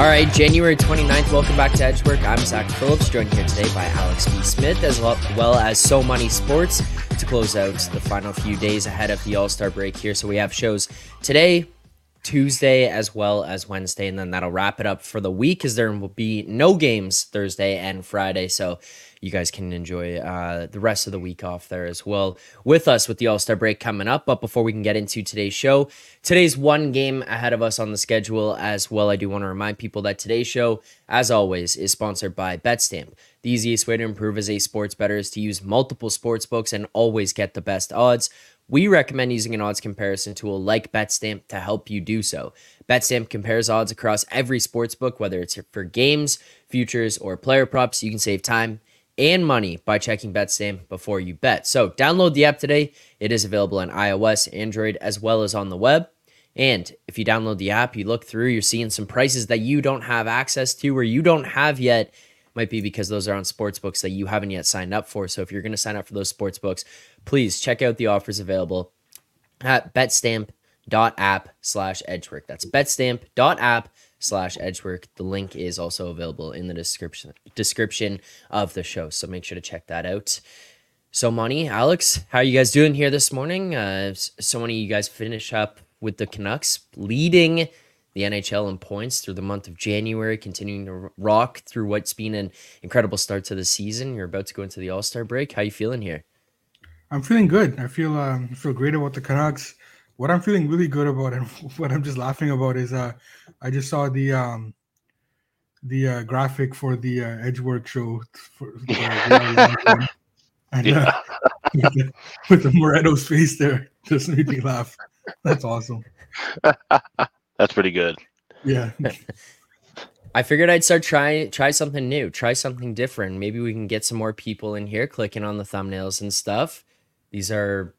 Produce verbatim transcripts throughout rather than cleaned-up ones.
All right, January twenty-ninth, welcome back to Edgework. I'm Zach Phillips, joined here today by Alex B. Smith, as well as So Money Sports, to close out the final few days ahead of the All-Star break here. So we have shows today, Tuesday, as well as Wednesday, and then that'll wrap it up for the week, as there will be no games Thursday and Friday, so you guys can enjoy uh, the rest of the week off there as well with us, with the All-Star break coming up. But before we can get into today's show, today's one game ahead of us on the schedule as well. I do want to remind people that today's show, as always, is sponsored by BetStamp. The easiest way to improve as a sports bettor is to use multiple sportsbooks and always get the best odds. We recommend using an odds comparison tool like BetStamp to help you do so. BetStamp compares odds across every sportsbook, whether it's for games, futures, or player props. You can save time and money by checking BetStamp before you bet. So download the app today. It is available on iOS, Android, as well as on the web. And if you download the app, you look through, you're seeing some prices that you don't have access to or you don't have yet. Might be because those are on sportsbooks that you haven't yet signed up for. So if you're going to sign up for those sportsbooks, please check out the offers available at betstamp.app slash edgework. That's betstamp.app slash edgework. The link is also available in the description description of the show, so make sure to check that out. So Money, Alex, how are you guys doing here this morning? Uh, so many of you guys finish up with the Canucks leading the N H L in points through the month of January, continuing to rock through what's been an incredible start to the season. You're about to go into the All-Star break. How are you feeling here? I'm feeling good. I feel um, feel great about the Canucks. What I'm feeling really good about and what I'm just laughing about is uh, I just saw the um, the uh, graphic for the uh, Edgework show for, for the and, yeah. uh, with, the, with the Moretto's face there just made me laugh. That's awesome. That's pretty good. Yeah. I figured I'd start trying try something new, try something different. Maybe we can get some more people in here clicking on the thumbnails and stuff. These are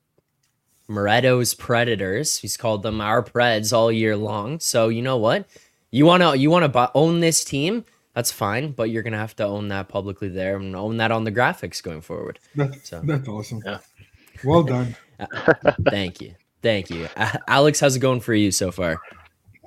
Moretto's Predators. He's called them our Preds all year long. So you know what? You wanna you wanna buy, own this team? That's fine, but you're gonna have to own that publicly there and own that on the graphics going forward. That's, so that's awesome. Yeah. Well done. Thank you, thank you, Alex. How's it going for you so far?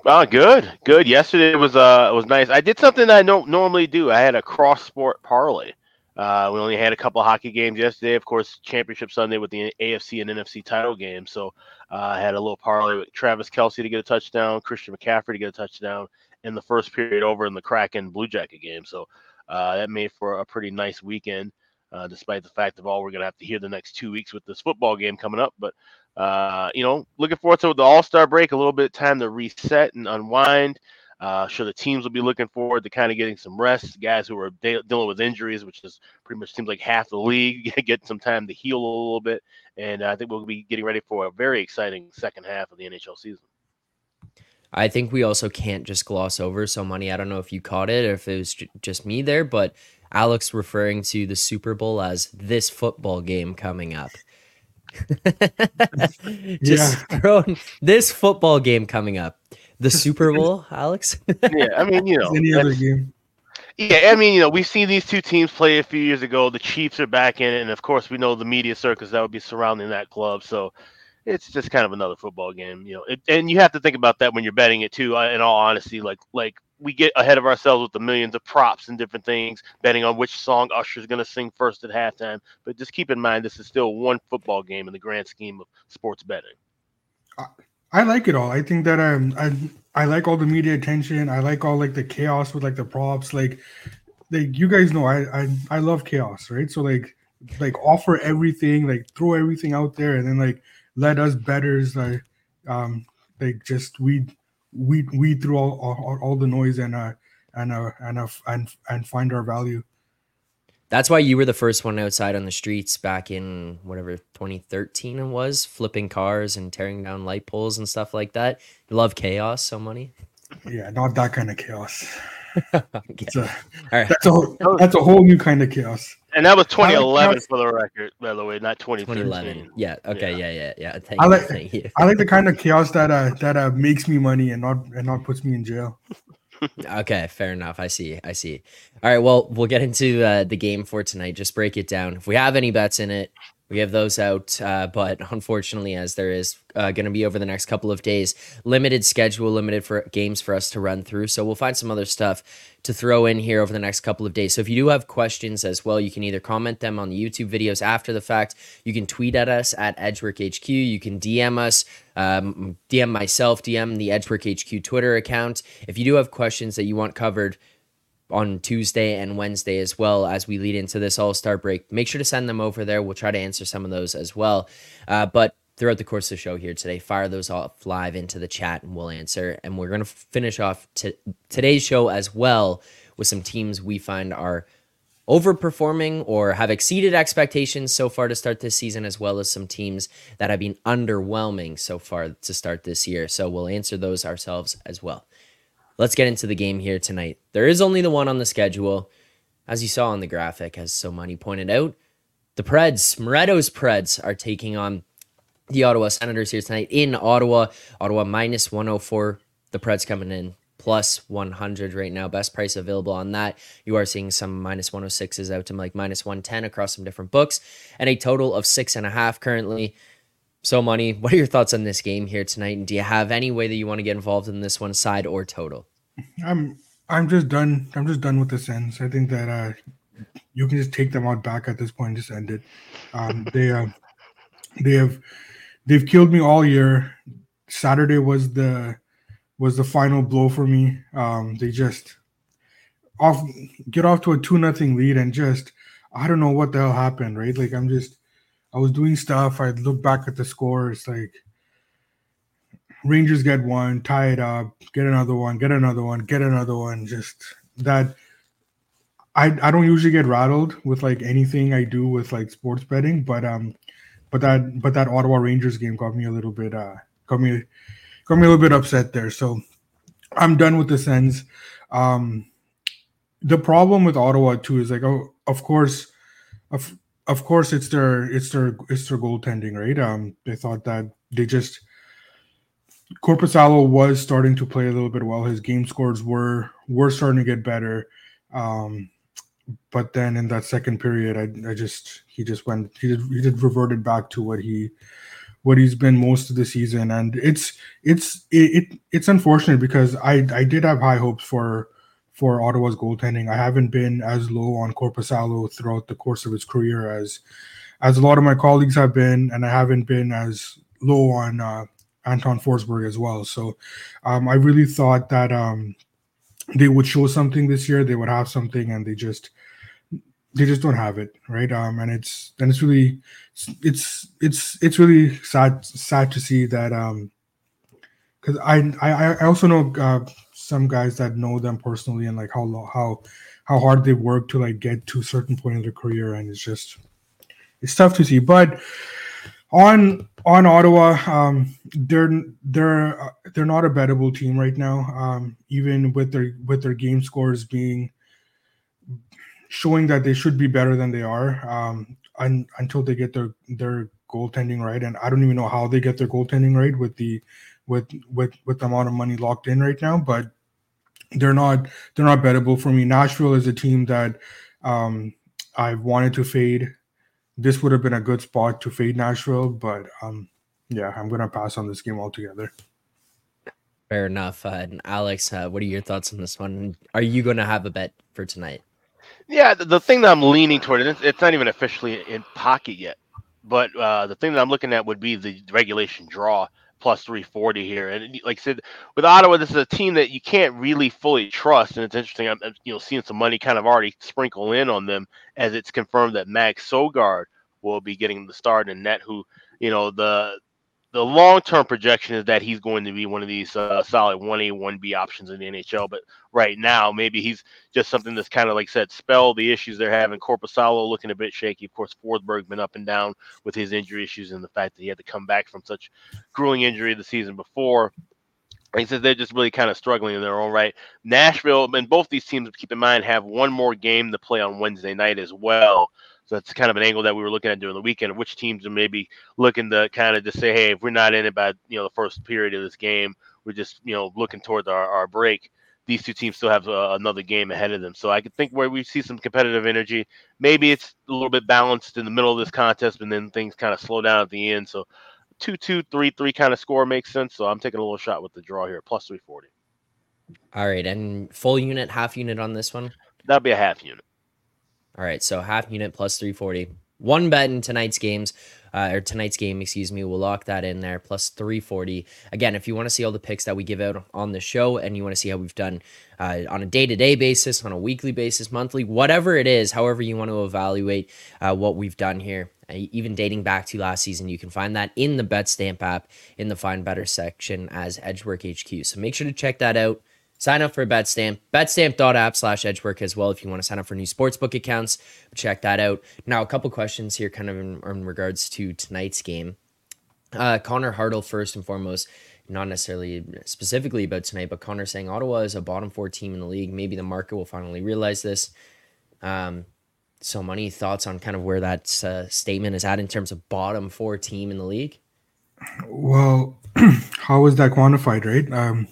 Oh, good, good. Yesterday was uh, it was nice. I did something that I don't normally do. I had a cross-sport parlay. Uh, we only had a couple of hockey games yesterday. Of course, Championship Sunday with the A F C and N F C title game. So uh, I had a little parlay with Travis Kelce to get a touchdown, Christian McCaffrey to get a touchdown, and the first period over in the Kraken Blue Jacket game. So uh, that made for a pretty nice weekend, uh, despite the fact of all we're going to have to hear the next two weeks with this football game coming up. But Uh, you know, looking forward to the All-Star break, a little bit of time to reset and unwind. Uh, sure, the teams will be looking forward to kind of getting some rest. Guys who are de- dealing with injuries, which is pretty much seems like half the league, get some time to heal a little bit. And uh, I think we'll be getting ready for a very exciting second half of the N H L season. I think we also can't just gloss over So Money. I don't know if you caught it or if it was j- just me there, but Alex referring to the Super Bowl as this football game coming up. Just yeah. Throwing this football game coming up, the Super Bowl, Alex. Yeah, I mean, you know, any other game. Yeah, I mean, you know, we've seen these two teams play a few years ago. The Chiefs are back in, and of course, we know the media circus that would be surrounding that club. So it's just kind of another football game, you know. It, and you have to think about that when you're betting it too. In all honesty, like like. we get ahead of ourselves with the millions of props and different things, betting on which song Usher's going to sing first at halftime. But just keep in mind, this is still one football game in the grand scheme of sports betting. I, I like it all. I think that um, I I like all the media attention. I like all like the chaos with like the props. Like, like you guys know, I I, I love chaos, right? So like like offer everything, like throw everything out there, and then like let us bettors like um like just we. We we through all, all all the noise and uh and uh and uh, and and find our value. That's why you were the first one outside on the streets back in whatever twenty thirteen it was, flipping cars and tearing down light poles and stuff like that. You love chaos so much. Yeah, not that kind of chaos. Okay. It's a, all right. That's a whole, that's a whole new kind of chaos. And that was twenty eleven like, for the record, by the way, not twenty thirteen. twenty eleven. Yeah. Okay. Yeah. Yeah. Yeah. yeah. Thank I like. You, thank you. I like the kind of chaos that uh that uh makes me money and not and not puts me in jail. Okay, fair enough. I see. I see. All right. Well, we'll get into uh, the game for tonight. Just break it down. If we have any bets in it, we have those out. Uh, but unfortunately, as there is uh, going to be over the next couple of days, limited schedule, limited for games for us to run through. So we'll find some other stuff to throw in here over the next couple of days. So if you do have questions as well, you can either comment them on the YouTube videos after the fact. You can tweet at us at EdgeworkHQ. You can D M us, um, D M myself, D M the EdgeworkHQ Twitter account. If you do have questions that you want covered on Tuesday and Wednesday as well as we lead into this All-Star break, make sure to send them over there. We'll try to answer some of those as well. Uh, but throughout the course of the show here today, fire those off live into the chat and we'll answer. And we're going to finish off t- today's show as well with some teams we find are overperforming or have exceeded expectations so far to start this season, as well as some teams that have been underwhelming so far to start this year. So we'll answer those ourselves as well. Let's get into the game here tonight. There is only the one on the schedule. As you saw on the graphic, as Somani pointed out, the Preds, Moretto's Preds, are taking on the Ottawa Senators here tonight in Ottawa. Ottawa minus one oh four. The Preds coming in plus one hundred right now. Best price available on that. You are seeing some minus one oh sixes out to like minus one ten across some different books, and a total of six and a half currently. So, Money, what are your thoughts on this game here tonight? And do you have any way that you want to get involved in this one, side or total? I'm I'm just done. I'm just done with the Sens. I think that uh, you can just take them out back at this point. Just end it. Um, they uh, they have they've killed me all year. Saturday was the was the final blow for me. Um, they just off get off to a two nothing lead and just I don't know what the hell happened. Right? Like I'm just. I was doing stuff. I look back at the score. It's like Rangers get one, tie it up, get another one, get another one, get another one. Just that. I I don't usually get rattled with like anything I do with like sports betting, but um, but that but that Ottawa Rangers game got me a little bit uh got me got me a little bit upset there. So I'm done with the Sens. Um, the problem with Ottawa too is like oh of course of. Of course, it's their it's their it's their goaltending, right? Um, they thought that they just Korpisalo was starting to play a little bit well. His game scores were were starting to get better, um, but then in that second period, I, I just he just went he did he did reverted back to what he what he's been most of the season, and it's it's it, it it's unfortunate because I I did have high hopes for. for Ottawa's goaltending. I haven't been as low on Korpisalo throughout the course of his career as as a lot of my colleagues have been, and I haven't been as low on uh, Anton Forsberg as well. So um, I really thought that um, they would show something this year, they would have something, and they just they just don't have it, right? Um, and it's and it's really it's it's it's really sad sad to see that um, because I, I I also know. Uh, some guys that know them personally and like how how how hard they work to like get to a certain point in their career, and it's just it's tough to see. But on on Ottawa, um, they're they're they're not a bettable team right now. Um, even with their with their game scores being showing that they should be better than they are, um, un, until they get their their goaltending right. And I don't even know how they get their goaltending right with the with with with the amount of money locked in right now, but they're not they're not bettable for me. Nashville is a team that um I've wanted to fade. This would have been a good spot to fade Nashville, but um yeah, I'm gonna pass on this game altogether. Fair enough. Uh, and Alex, uh, what are your thoughts on this one? Are you gonna have a bet for tonight? Yeah, the, the thing that I'm leaning toward, and it's, it's not even officially in pocket yet, but uh the thing that I'm looking at would be the regulation draw plus three forty here. And like I said, with Ottawa, this is a team that you can't really fully trust. And it's interesting. I'm, I'm you know, seeing some money kind of already sprinkle in on them as it's confirmed that Mag Sogard will be getting the start in net, who, you know, the the long-term projection is that he's going to be one of these uh, solid one A, one B options in the N H L. But right now, maybe he's just something that's kind of, like said, spell the issues they're having. Korpisalo looking a bit shaky. Of course, Forsberg's been up and down with his injury issues and the fact that he had to come back from such grueling injury the season before. He says they're just really kind of struggling in their own right. Nashville, and both these teams, keep in mind, have one more game to play on Wednesday night as well. So that's kind of an angle that we were looking at during the weekend, which teams are maybe looking to kind of just say, hey, if we're not in it by, you know, the first period of this game, we're just, you know, looking towards our, our break. These two teams still have uh, another game ahead of them. So I could think where we see some competitive energy, maybe it's a little bit balanced in the middle of this contest, and then things kind of slow down at the end. So two two, three three kind of score makes sense. So I'm taking a little shot with the draw here, plus three forty. All right, and full unit, half unit on this one? That'll be a half unit. All right, so half unit plus three forty. One bet in tonight's games, uh, or tonight's game, excuse me. We'll lock that in there, plus three forty. Again, if you want to see all the picks that we give out on the show and you want to see how we've done uh, on a day-to-day basis, on a weekly basis, monthly, whatever it is, however you want to evaluate uh, what we've done here, uh, even dating back to last season, you can find that in the BetStamp app in the Find Better section as EdgeworkHQ. So make sure to check that out. Sign up for BetStamp, betstamp.app slash edgework as well if you want to sign up for new sportsbook accounts. Check that out. Now, a couple questions here kind of in, in regards to tonight's game. Uh, Connor Hartle, first and foremost, not necessarily specifically about tonight, but Connor saying Ottawa is a bottom four team in the league. Maybe the market will finally realize this. Um, so many thoughts on kind of where that uh, statement is at in terms of bottom four team in the league? Well, how is that quantified, right? Um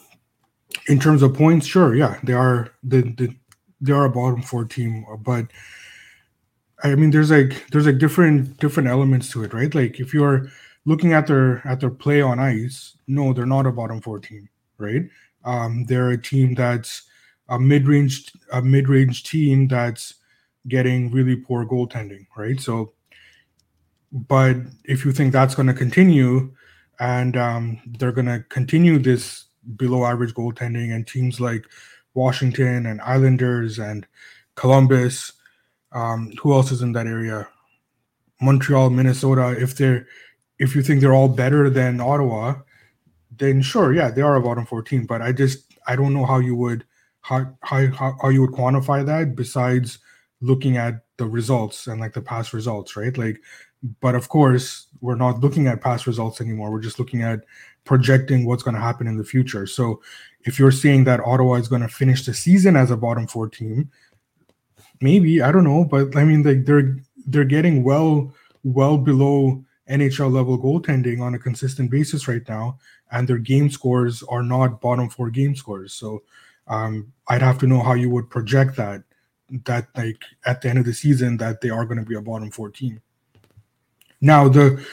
In terms of points, sure, yeah, they are the the they are a bottom four team, but I mean, there's like there's like different different elements to it, right? Like if you're looking at their at their play on ice, no, they're not a bottom four team, right? Um, they're a team that's a mid range a mid range team that's getting really poor goaltending, right? So, but if you think that's going to continue, and um, they're going to continue this below average goaltending, and teams like Washington and Islanders and Columbus, um, who else is in that area? Montreal, Minnesota. If they're, if you think they're all better than Ottawa, then sure, yeah, they are a bottom four team. But I just, I don't know how you would, how how how you would quantify that besides looking at the results and like the past results, right? Like, but of course, we're not looking at past results anymore. We're just looking at projecting what's going to happen in the future. So if you're saying that Ottawa is going to finish the season as a bottom four team, maybe, I don't know, but I mean, like they're they're getting well well below N H L level goaltending on a consistent basis right now, and their game scores are not bottom four game scores. So um, I'd have to know how you would project that that like at the end of the season that they are going to be a bottom four team. Now the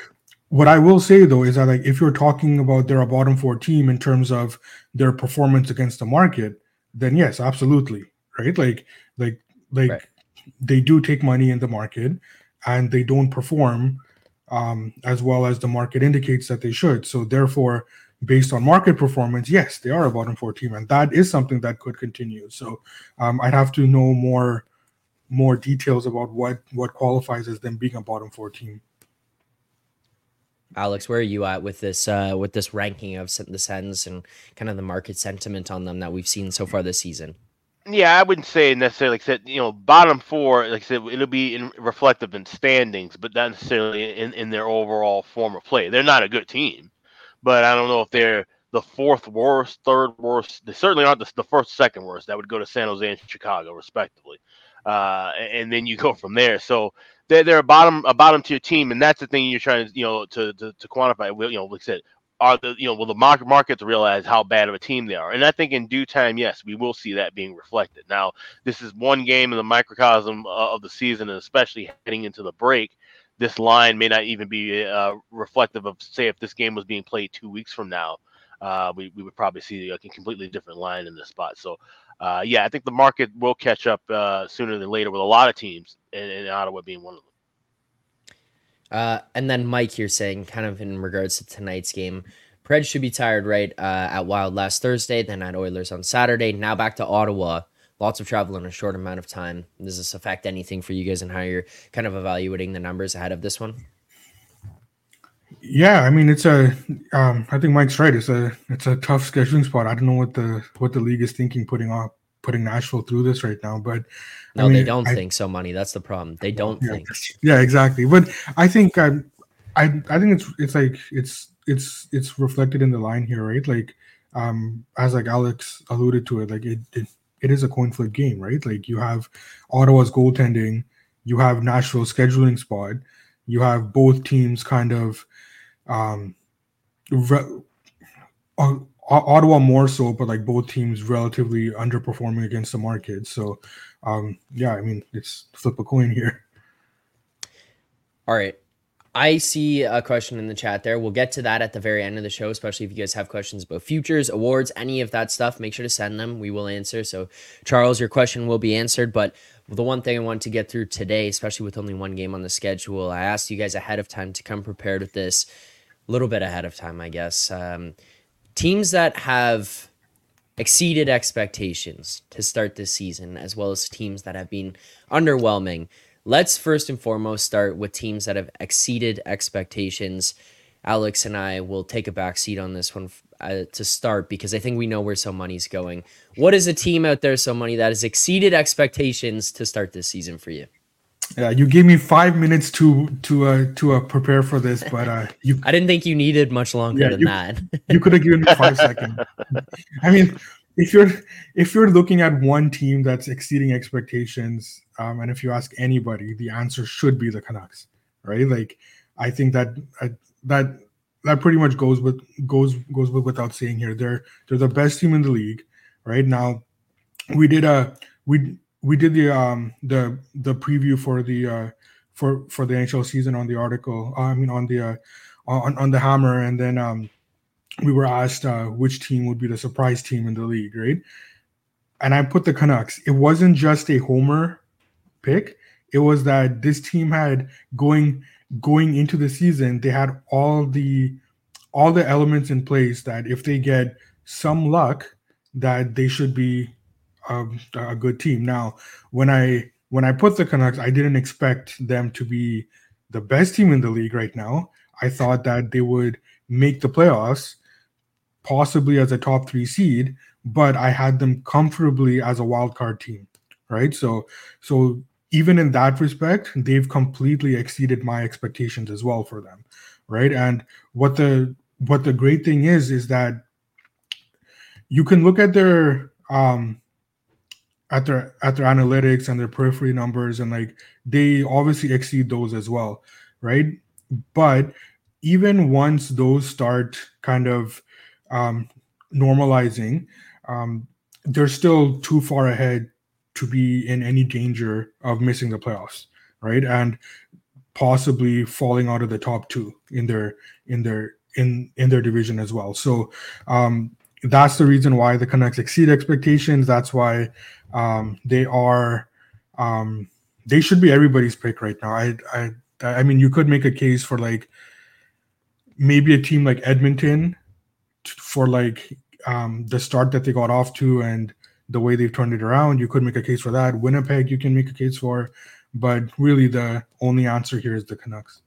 What I will say, though, is that like if you're talking about they're a bottom four team in terms of their performance against the market, then yes, absolutely, right? Like, like, like right. They do take money in the market, and they don't perform um, as well as the market indicates that they should. So therefore, based on market performance, yes, they are a bottom four team, and that is something that could continue. So um, I'd have to know more, more details about what what qualifies as them being a bottom four team. Alex, where are you at with this uh, with this ranking of the Sens and kind of the market sentiment on them that we've seen so far this season? Yeah, I wouldn't say necessarily, like I said, you know, bottom four, like I said, it'll be in, reflective in standings, but not necessarily in, in their overall form of play. They're not a good team, but I don't know if they're the fourth worst, third worst. They certainly aren't the, the first, second worst. That would go to San Jose and Chicago, respectively. Uh, and then you go from there. So they're, they're a bottom a bottom tier team, and that's the thing you're trying to you know to to, to quantify. Will, you know, like I said, are the you know will the market markets realize how bad of a team they are? And I think in due time, yes, we will see that being reflected. Now, this is one game in the microcosm of the season, and especially heading into the break, this line may not even be uh, reflective of, say, if this game was being played two weeks from now, uh, we we would probably see like a completely different line in this spot. So. Uh, yeah, I think the market will catch up uh, sooner than later with a lot of teams, and, and Ottawa being one of them. Uh, and then Mike here saying, kind of in regards to tonight's game, Preds should be tired, right, uh, at Wild last Thursday, then at Oilers on Saturday, now back to Ottawa. Lots of travel in a short amount of time. Does this affect anything for you guys and how you're kind of evaluating the numbers ahead of this one? Yeah, I mean, it's a. Um, I think Mike's right. It's a it's a tough scheduling spot. I don't know what the what the league is thinking, putting off putting Nashville through this right now. But no, I mean, they don't I, think so, Money. That's the problem. They don't yeah, think. Yeah, exactly. But I think I, I, I think it's it's like it's it's it's reflected in the line here, right? Like, um, as like Alex alluded to it, like it it, it is a coin flip game, right? Like you have Ottawa's goaltending, you have Nashville's scheduling spot, you have both teams kind of. Um, re- uh, Ottawa more so, but like both teams relatively underperforming against the market. So, um, yeah, I mean, it's flip a coin here. All right. I see a question in the chat there. We'll get to that at the very end of the show, especially if you guys have questions about futures, awards, any of that stuff. Make sure to send them. We will answer. So, Charles, your question will be answered. But the one thing I wanted to get through today, especially with only one game on the schedule, I asked you guys ahead of time to come prepared with this. Little bit ahead of time, I guess. Um, teams that have exceeded expectations to start this season, as well as teams that have been underwhelming. Let's first and foremost start with teams that have exceeded expectations. Alex and I will take a backseat on this one uh, to start, because I think we know where some money's going. What is a team out there, some money, that has exceeded expectations to start this season for you? Yeah, you gave me five minutes to to uh, to uh, prepare for this, but uh, you. I didn't think you needed much longer yeah, than you, that. You could have given me five seconds. I mean, if you're if you're looking at one team that's exceeding expectations, um, and if you ask anybody, the answer should be the Canucks, right? Like, I think that uh, that that pretty much goes with goes goes with without saying here. They're they're the best team in the league right now. We did a we. We did the um the the preview for the uh for for the N H L season on the article. Uh, I mean on the uh, on on the Hammer, and then um we were asked uh, which team would be the surprise team in the league, right? And I put the Canucks. It wasn't just a homer pick. It was that this team had going going into the season, they had all the all the elements in place that if they get some luck, that they should be. A, a good team. Now, when I when I put the Canucks, I didn't expect them to be the best team in the league right now. I thought that they would make the playoffs, possibly as a top three seed, but I had them comfortably as a wild card team, right? So, so even in that respect, they've completely exceeded my expectations as well for them, right? And what the what the great thing is is that you can look at their um, at their at their analytics and their periphery numbers, and like they obviously exceed those as well, right? But even once those start kind of um, normalizing, um, they're still too far ahead to be in any danger of missing the playoffs, right? And possibly falling out of the top two in their in their in in their division as well. So um, that's the reason why the Canucks exceed expectations. That's why. Um, they are, um, they should be everybody's pick right now. I, I, I mean, you could make a case for like maybe a team like Edmonton t- for like um, the start that they got off to and the way they've turned it around. You could make a case for that. Winnipeg, you can make a case for, but really the only answer here is the Canucks.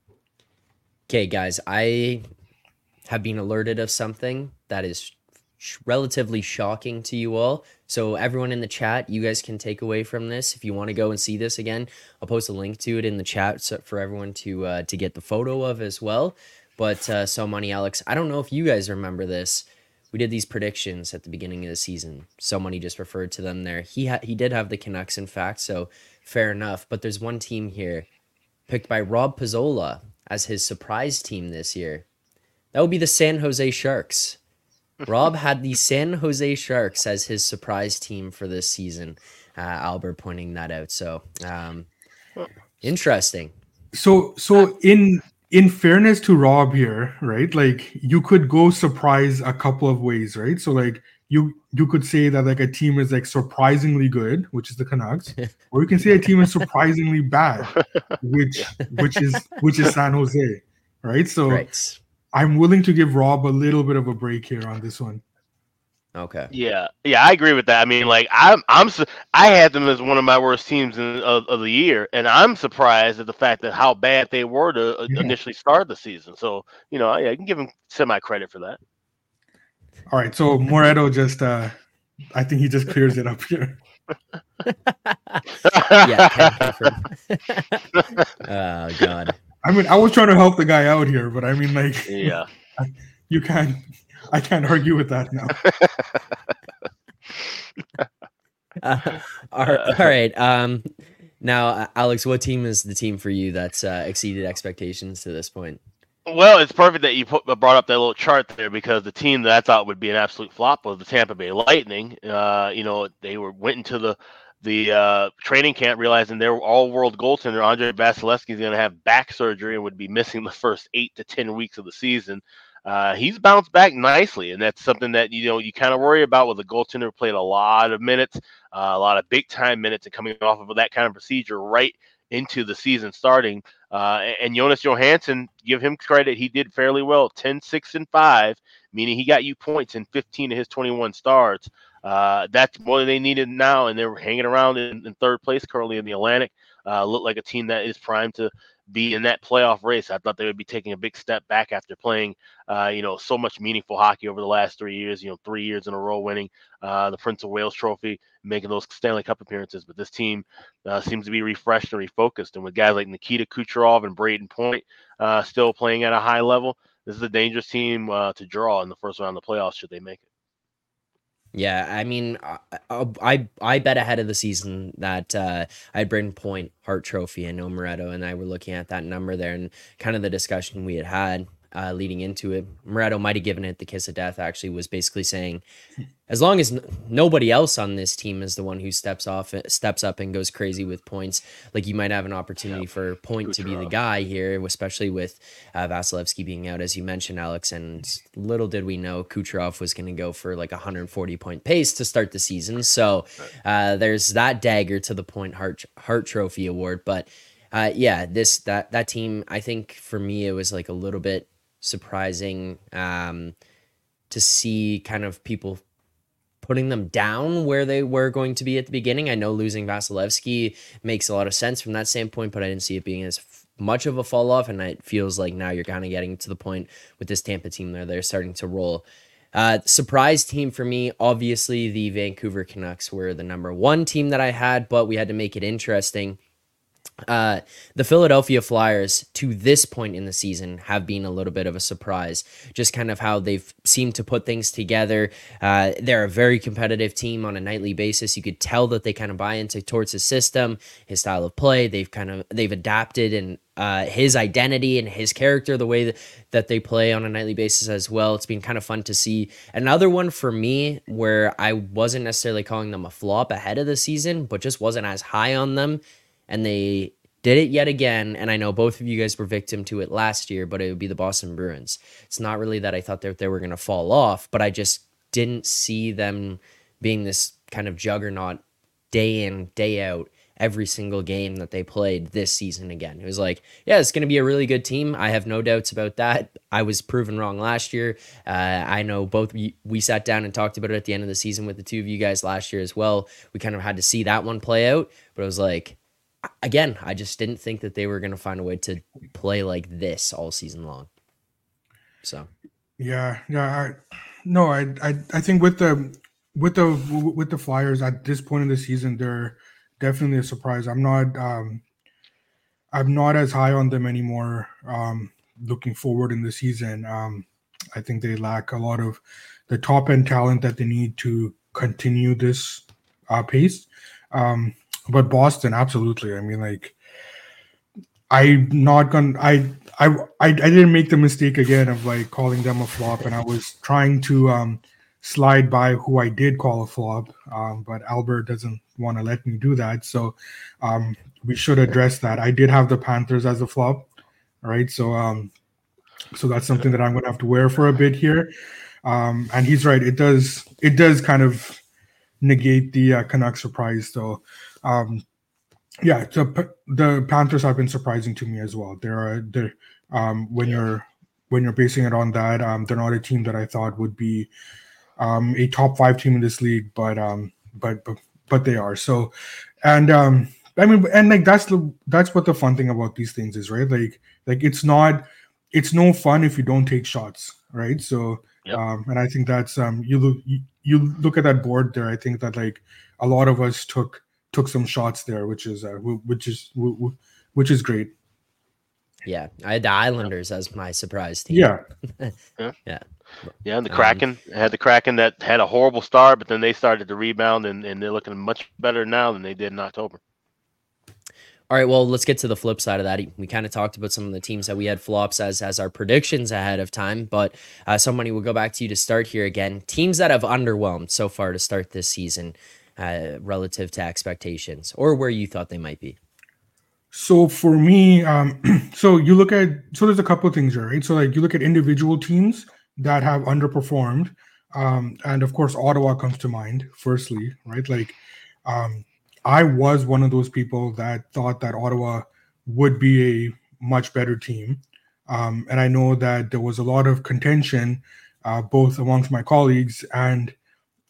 Okay, guys, I have been alerted of something that is relatively shocking to you all. So everyone in the chat, you guys can take away from this. If you want to go and see this again, I'll post a link to it in the chat so for everyone to uh, to get the photo of as well. But uh, so money, Alex, I don't know if you guys remember this. We did these predictions at the beginning of the season. So money just referred to them there. He ha- he did have the Canucks, in fact, so fair enough. But there's one team here picked by Rob Pizzola as his surprise team this year. That would be the San Jose Sharks. Rob had the San Jose Sharks as his surprise team for this season. Uh, Albert pointing that out. So um, interesting. So so in in fairness to Rob here, right? Like you could go surprise a couple of ways, right? So like you you could say that like a team is like surprisingly good, which is the Canucks, or you can say a team is surprisingly bad, which which is which is San Jose, right? So. Right. I'm willing to give Rob a little bit of a break here on this one. Okay. Yeah, yeah, I agree with that. I mean, like I'm, I'm, su- I had them as one of my worst teams in, of, of the year, and I'm surprised at the fact that how bad they were to yeah. initially start the season. So, you know, I, I can give them semi credit for that. All right, so Moretto just, uh, I think he just clears it up here. yeah. Oh God. I mean, I was trying to help the guy out here, but I mean, like, yeah, you can't. I can't argue with that now. uh, all, all right. Um, now, Alex, what team is the team for you that's uh, exceeded expectations to this point? Well, it's perfect that you put, brought up that little chart there, because the team that I thought would be an absolute flop was the Tampa Bay Lightning. Uh, you know, they were went into the the uh, training camp realizing their all-world goaltender Andre Vasilevsky is going to have back surgery and would be missing the first eight to ten weeks of the season. Uh, he's bounced back nicely, and that's something that, you know, you kind of worry about with a goaltender who played a lot of minutes, uh, a lot of big-time minutes, and coming off of that kind of procedure right into the season starting. Uh, and Jonas Johansson, give him credit, he did fairly well, ten, six, and five, meaning he got you points in fifteen of his twenty-one starts. Uh, that's more than they needed now, and they're hanging around in, in third place currently in the Atlantic. Uh, look like a team that is primed to be in that playoff race. I thought they would be taking a big step back after playing, uh, you know, so much meaningful hockey over the last three years, you know, three years in a row winning uh, the Prince of Wales Trophy, making those Stanley Cup appearances. But this team uh, seems to be refreshed and refocused. And with guys like Nikita Kucherov and Brayden Point uh, still playing at a high level, this is a dangerous team uh, to draw in the first round of the playoffs should they make it. Yeah, I mean, I, I I bet ahead of the season that uh, I had Brayden Point, Hart Trophy, and Moretto, and I were looking at that number there and kind of the discussion we had had uh, leading into it. Moretto might have given it the kiss of death, actually, was basically saying, as long as n- nobody else on this team is the one who steps off, steps up and goes crazy with points, like you might have an opportunity yeah. for Point Good to job. be the guy here, especially with uh, Vasilevsky being out, as you mentioned, Alex. And little did we know Kucherov was going to go for like a one hundred forty point pace to start the season. So uh, there's that dagger to the Point Hart, Hart Trophy award. But uh, yeah, this that that team, I think for me, it was like a little bit surprising um, to see kind of people putting them down where they were going to be at the beginning. I know losing Vasilevsky makes a lot of sense from that standpoint, but I didn't see it being as f- much of a fall off. And it feels like now you're kind of getting to the point with this Tampa team there. They're starting to roll. Uh, surprise team for me, obviously the Vancouver Canucks were the number one team that I had, but we had to make it interesting. Uh, the Philadelphia Flyers to this point in the season have been a little bit of a surprise, just kind of how they've seemed to put things together. Uh, they're a very competitive team on a nightly basis. You could tell that they kind of buy into towards his system, his style of play. They've kind of, they've adapted and uh, his identity and his character, the way that, that they play on a nightly basis as well. It's been kind of fun to see. Another one for me where I wasn't necessarily calling them a flop ahead of the season, but just wasn't as high on them. And they did it yet again, and I know both of you guys were victim to it last year, but it would be the Boston Bruins. It's not really that I thought that they were going to fall off, but I just didn't see them being this kind of juggernaut day in, day out, every single game that they played this season again. It was like, yeah, it's going to be a really good team. I have no doubts about that. I was proven wrong last year. Uh, I know both we, we sat down and talked about it at the end of the season with the two of you guys last year as well. We kind of had to see that one play out, but it was like, again, I just didn't think that they were going to find a way to play like this all season long. So, yeah, yeah, I, no, I, I, I think with the, with the, with the Flyers at this point in the season, they're definitely a surprise. I'm not, um, I'm not as high on them anymore. Um, looking forward in the season, um, I think they lack a lot of the top end talent that they need to continue this uh, pace. Um, But Boston, absolutely. I mean, like, I'm not gonna. I, I, I, I didn't make the mistake again of like calling them a flop, and I was trying to um, slide by who I did call a flop. Um, but Albert doesn't want to let me do that, so um, we should address that. I did have the Panthers as a flop, right? So, um, so that's something that I'm gonna have to wear for a bit here. Um, and he's right. It does. It does kind of negate the uh, Canucks surprise, though. Um, yeah, the the Panthers have been surprising to me as well. They're they're um when you're when you're basing it on that, um, they're not a team that I thought would be um, a top five team in this league, but um, but but, but they are. So, and um, I mean, and like that's the that's what the fun thing about these things is, right? Like, like it's not, it's no fun if you don't take shots, right? So, yep. um, and I think that's um, you look you, you look at that board there. I think that like a lot of us took took some shots there, which is uh, which is which is great. Yeah, I had the Islanders as my surprise team. Yeah, yeah, yeah. yeah and the um, Kraken I had the Kraken that had a horrible start, but then they started to rebound, and, and they're looking much better now than they did in October. All right, well, let's get to the flip side of that. We kind of talked about some of the teams that we had flops as as our predictions ahead of time, but uh, somebody will go back to you to start here again. Teams that have underwhelmed so far to start this season, uh, relative to expectations or where you thought they might be. So for me, um, so you look at, so there's a couple of things here, right? So like you look at individual teams that have underperformed. Um, and of course, Ottawa comes to mind firstly, right? Like um, I was one of those people that thought that Ottawa would be a much better team. Um, and I know that there was a lot of contention uh, both amongst my colleagues and,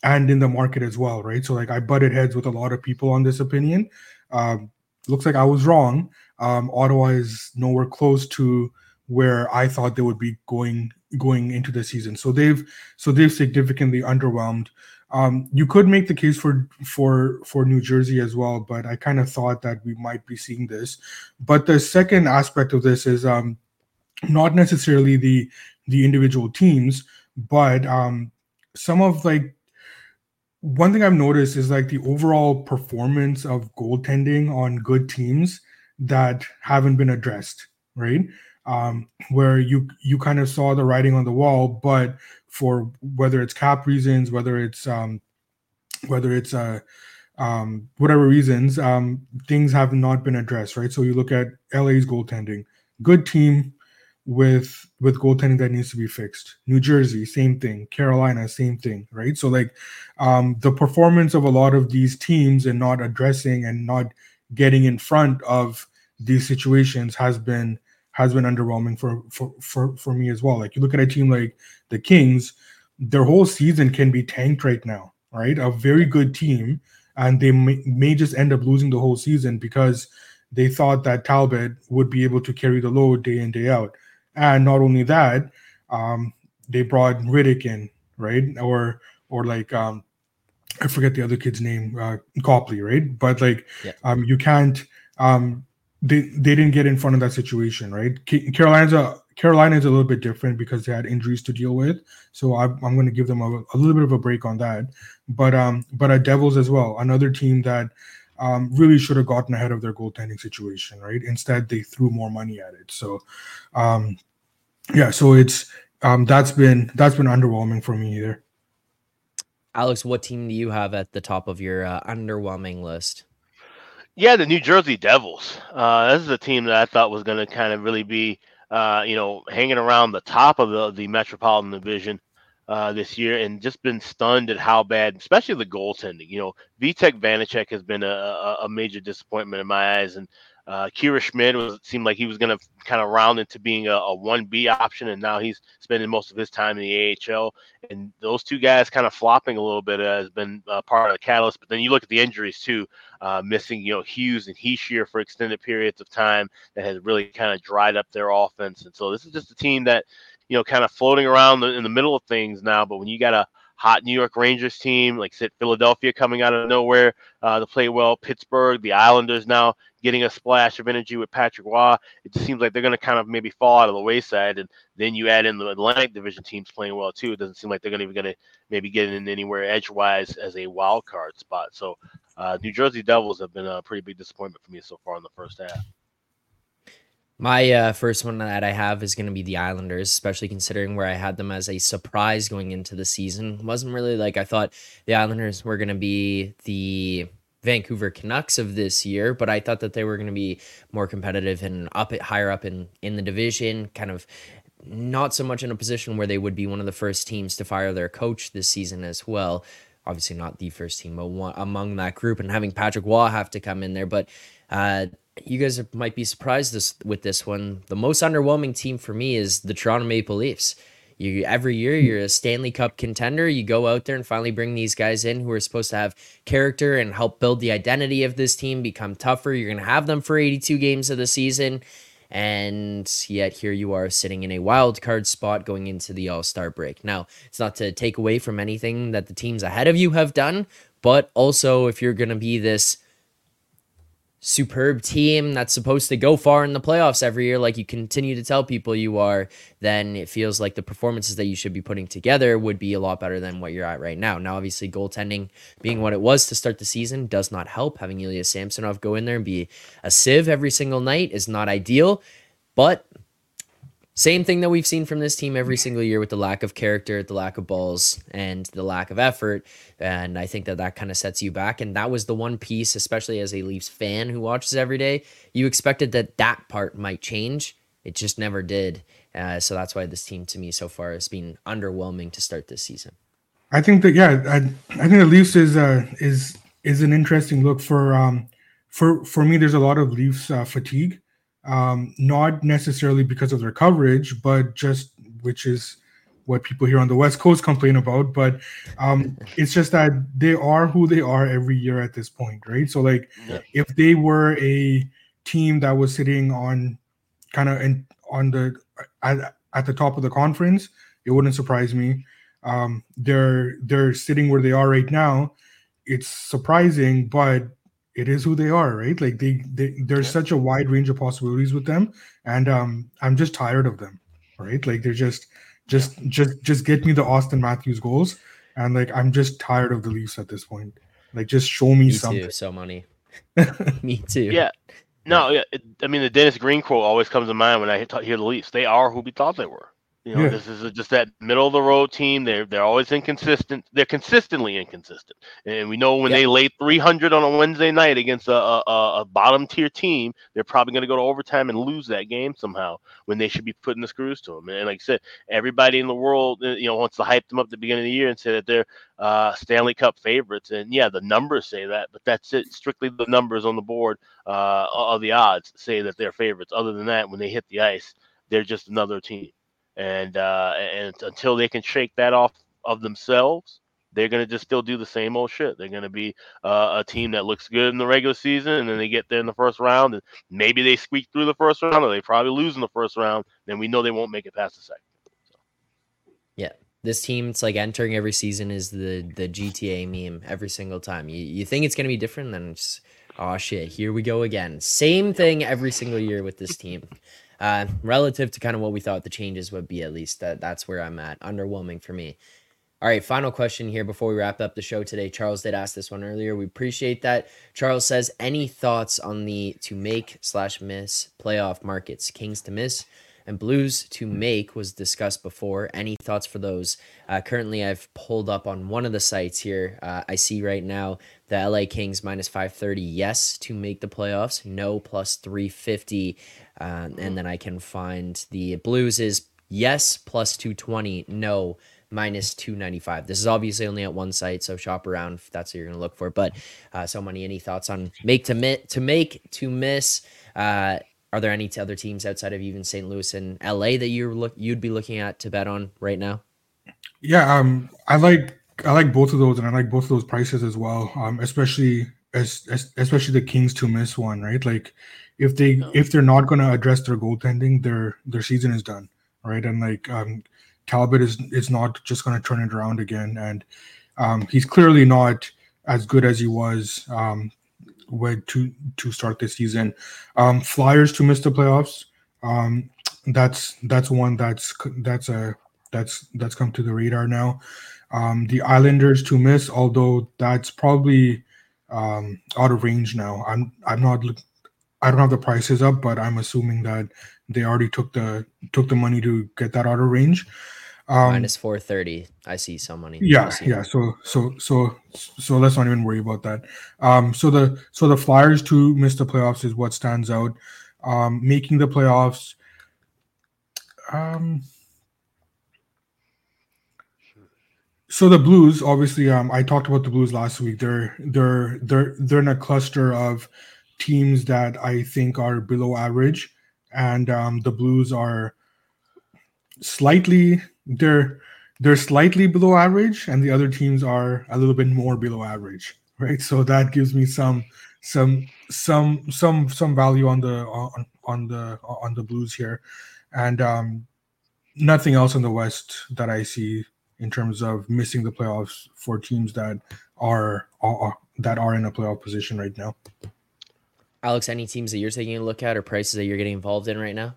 and in the market as well, right? So like I butted heads with a lot of people on this opinion. Um, Looks like I was wrong. Um, Ottawa is nowhere close to where I thought they would be going going into the season. So they've so they've significantly underwhelmed. Um, you could make the case for for for New Jersey as well, but I kind of thought that we might be seeing this. But the second aspect of this is um, not necessarily the the individual teams, but um, some of like. One thing I've noticed is like the overall performance of goaltending on good teams that haven't been addressed, right? Um, where you you kind of saw the writing on the wall, but for whether it's cap reasons, whether it's um, whether it's uh, um, whatever reasons, um, things have not been addressed, right? So you look at L A's goaltending, good team with with goaltending that needs to be fixed. New Jersey, same thing. Carolina, same thing, right? So like um, the performance of a lot of these teams and not addressing and not getting in front of these situations has been has been underwhelming for for for, for me as well. Like you look at a team like the Kings, their whole season can be tanked right now, right? A very good team, and they may, may just end up losing the whole season because they thought that Talbot would be able to carry the load day in, day out. And not only that, um, they brought Riddick in, right? Or, or like, um, I forget the other kid's name, uh, Copley, right? But like, yeah. um, you can't. Um, they they didn't get in front of that situation, right? Carolina's a, Carolina is a little bit different because they had injuries to deal with, so I, I'm going to give them a, a little bit of a break on that. But um, but at Devils as well, another team that. Um, really should have gotten ahead of their goaltending situation, right? Instead, they threw more money at it. So, um, yeah, so it's um, that's been that's been underwhelming for me either. Alex, what team do you have at the top of your uh, underwhelming list? Yeah, the New Jersey Devils. Uh, this is a team that I thought was going to kind of really be, uh, you know, hanging around the top of the, the Metropolitan Division. Uh, this year, and just been stunned at how bad, especially the goaltending. You know, Vitek Vanacek has been a, a, a major disappointment in my eyes, and uh, Kira Schmidt was, seemed like he was going to kind of round into being a, a one B option, and now he's spending most of his time in the A H L. And those two guys kind of flopping a little bit uh, has been uh, part of the catalyst. But then you look at the injuries too, uh, missing you know Hughes and Hischier for extended periods of time that has really kind of dried up their offense. And so this is just a team that. You know, kind of floating around in the middle of things now. But when you got a hot New York Rangers team, like said, Philadelphia coming out of nowhere uh, to play well, Pittsburgh, the Islanders now getting a splash of energy with Patrick Waugh, it just seems like they're going to kind of maybe fall out of the wayside. And then you add in the Atlantic Division teams playing well, too. It doesn't seem like they're going to even going to maybe get in anywhere edgewise as a wild card spot. So uh, New Jersey Devils have been a pretty big disappointment for me so far in the first half. My uh, first one that I have is going to be the Islanders, especially considering where I had them as a surprise going into the season. It wasn't really like I thought the Islanders were going to be the Vancouver Canucks of this year, but I thought that they were going to be more competitive and up at, higher up in, in the division, kind of not so much in a position where they would be one of the first teams to fire their coach this season as well. Obviously not the first team, but one, among that group, and having Patrick Waugh have to come in there, but... Uh, You guys might be surprised this, with this one. The most underwhelming team for me is the Toronto Maple Leafs. You every year you're a Stanley Cup contender. You go out there and finally bring these guys in who are supposed to have character and help build the identity of this team, become tougher. You're going to have them for eighty-two games of the season. And yet here you are sitting in a wild card spot going into the All-Star break. Now, it's not to take away from anything that the teams ahead of you have done, but also if you're going to be this superb team that's supposed to go far in the playoffs every year, like you continue to tell people you are, then it feels like the performances that you should be putting together would be a lot better than what you're at right now. Now, obviously, goaltending being what it was to start the season does not help. Having Ilya Samsonov go in there and be a sieve every single night is not ideal, but same thing that we've seen from this team every single year with the lack of character, the lack of balls, and the lack of effort. And I think that that kind of sets you back. And that was the one piece, especially as a Leafs fan who watches every day, you expected that that part might change. It just never did. Uh, so that's why this team, to me, so far has been underwhelming to start this season. I think that, yeah, I, I think the Leafs is uh, is is an interesting look for um for for me. There's a lot of Leafs uh, fatigue. Um, not necessarily because of their coverage, but just, which is what people here on the West Coast complain about. But um, it's just that they are who they are every year at this point, right? So, like, yeah. if they were a team that was sitting on kind of in, on the at, at the top of the conference, it wouldn't surprise me. Um, they're they're sitting where they are right now. It's surprising, but it is who they are, right? Like they, they there's yeah. such a wide range of possibilities with them, and um, I'm just tired of them, right? Like they're just, just, yeah. just, just get me the Austin Matthews goals, and like I'm just tired of the Leafs at this point. Like just show me, me something. Too, so many. me too. Yeah. No. Yeah. It, I mean, the Dennis Green quote always comes to mind when I hear the Leafs. They are who we thought they were. You know, yeah. this is just that middle of the road team. They're they're always inconsistent. They're consistently inconsistent, and we know when yeah. they lay three hundred on a Wednesday night against a a, a bottom tier team, they're probably going to go to overtime and lose that game somehow when they should be putting the screws to them. And like I said, everybody in the world, you know, wants to hype them up at the beginning of the year and say that they're uh, Stanley Cup favorites. And yeah, the numbers say that, but that's it. Strictly the numbers on the board uh, of the odds say that they're favorites. Other than that, when they hit the ice, they're just another team. And uh, and until they can shake that off of themselves, they're going to just still do the same old shit. They're going to be uh, a team that looks good in the regular season, and then they get there in the first round, and maybe they squeak through the first round, or they probably lose in the first round, then we know they won't make it past the second. So. Yeah. This team, it's like entering every season is the, the G T A meme every single time. You, you think it's going to be different, then it's, oh, shit, here we go again. Same thing every single year with this team. Uh, relative to kind of what we thought the changes would be, at least that that's where I'm at. Underwhelming for me. All right, final question here before we wrap up the show today. Charles did ask this one earlier. We appreciate that. Charles says, any thoughts on the to make slash miss playoff markets? Kings to miss and Blues to make was discussed before. Any thoughts for those? Uh, currently, I've pulled up on one of the sites here. Uh, I see right now the L A Kings minus five thirty. Yes, to make the playoffs. No, plus three fifty. Uh, and then I can find the Blues is yes, plus two twenty. No, minus two ninety-five. This is obviously only at one site, so shop around if that's what you're going to look for. But uh, so many, any thoughts on make to, mi- to make, to miss, uh, are there any other teams outside of even Saint Louis and L A that you're look you'd be looking at to bet on right now? Yeah, um, I like I like both of those, and I like both of those prices as well. Um, especially as, as especially the Kings to miss one, right? Like if they no. if they're not going to address their goaltending, their their season is done, right? And like um, Talbot is is not just going to turn it around again, and um, he's clearly not as good as he was. Um, Way to to start this season, um, Flyers to miss the playoffs. Um, that's that's one that's that's a that's that's come to the radar now. Um, the Islanders to miss, although that's probably um, out of range now. I'm I'm not I don't have the prices up, but I'm assuming that they already took the took the money to get that out of range. Um, minus four thirty. I see some money. Yeah, see yeah. So, so, so, so let's not even worry about that. Um, so the so the Flyers to miss the playoffs is what stands out. Um, making the playoffs. Um. So the Blues, obviously, um, I talked about the Blues last week. They're they're they're they're in a cluster of teams that I think are below average, and um, the Blues are slightly they're they're slightly below average, and the other teams are a little bit more below average, right? So that gives me some some some some some value on the on, on the on the Blues here, and um, nothing else in the West that I see in terms of missing the playoffs for teams that are, are that are in a playoff position right now. Alex, any teams that you're taking a look at or prices that you're getting involved in right now?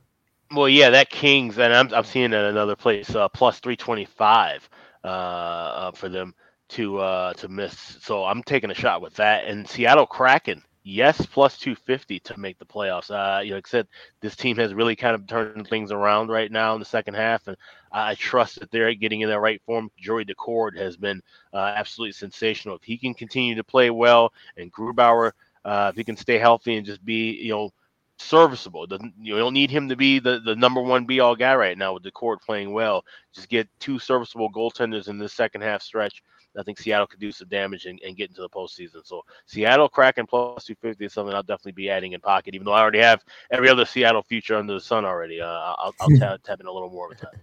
Well, yeah, that Kings, and I'm I'm seeing it at another place, uh, plus three twenty-five uh, uh, for them to uh, to miss. So I'm taking a shot with that. And Seattle Kraken, yes, plus two fifty to make the playoffs. Uh, you know, like I said, this team has really kind of turned things around right now in the second half, and I trust that they're getting in their right form. Jory Decord has been uh, absolutely sensational. If he can continue to play well, and Grubauer, uh, if he can stay healthy and just be, you know, serviceable. Doesn't, you don't need him to be the, the number one be-all guy right now with Decord playing well. Just get two serviceable goaltenders in this second half stretch. I think Seattle could do some damage and, and get into the postseason. So Seattle Kraken plus two fifty is something I'll definitely be adding in pocket, even though I already have every other Seattle future under the sun already. Uh, I'll, I'll tap, tap in a little more of a time.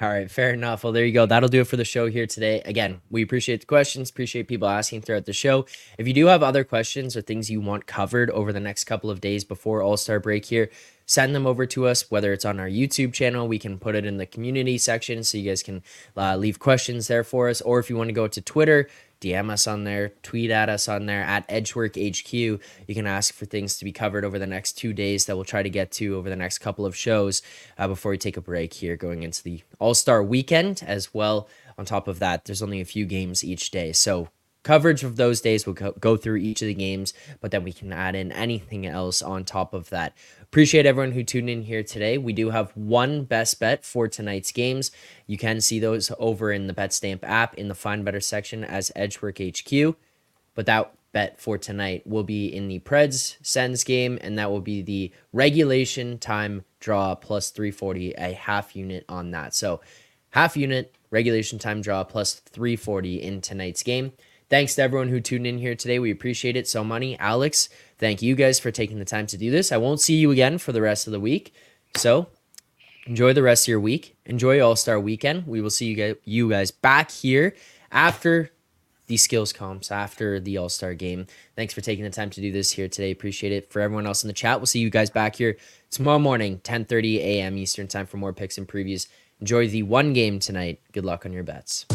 All right, fair enough. Well, there you go. That'll do it for the show here today. Again, we appreciate the questions, appreciate people asking throughout the show. If you do have other questions or things you want covered over the next couple of days before All-Star break here, send them over to us, whether it's on our YouTube channel. We can put it in the community section so you guys can uh, leave questions there for us. Or if you want to go to Twitter, D M us on there, tweet at us on there, at EdgeworkHQ. You can ask for things to be covered over the next two days that we'll try to get to over the next couple of shows uh, before we take a break here going into the All-Star weekend as well. On top of that, there's only a few games each day. So coverage of those days, we'll go through each of the games, but then we can add in anything else on top of that. Appreciate everyone who tuned in here today. We do have one best bet for tonight's games. You can see those over in the BetStamp app in the Find Better section as EdgeworkHQ. But that bet for tonight will be in the Preds-Sens game, and that will be the regulation time draw plus three forty, a half unit on that. So half unit, regulation time draw plus three forty in tonight's game. Thanks to everyone who tuned in here today. We appreciate it so much. Alex, thank you guys for taking the time to do this. I won't see you again for the rest of the week. So enjoy the rest of your week. Enjoy All-Star weekend. We will see you guys, you guys back here after the skills comps, after the All-Star game. Thanks for taking the time to do this here today. Appreciate it. For everyone else in the chat, we'll see you guys back here tomorrow morning, ten thirty a.m. Eastern time for more picks and previews. Enjoy the one game tonight. Good luck on your bets.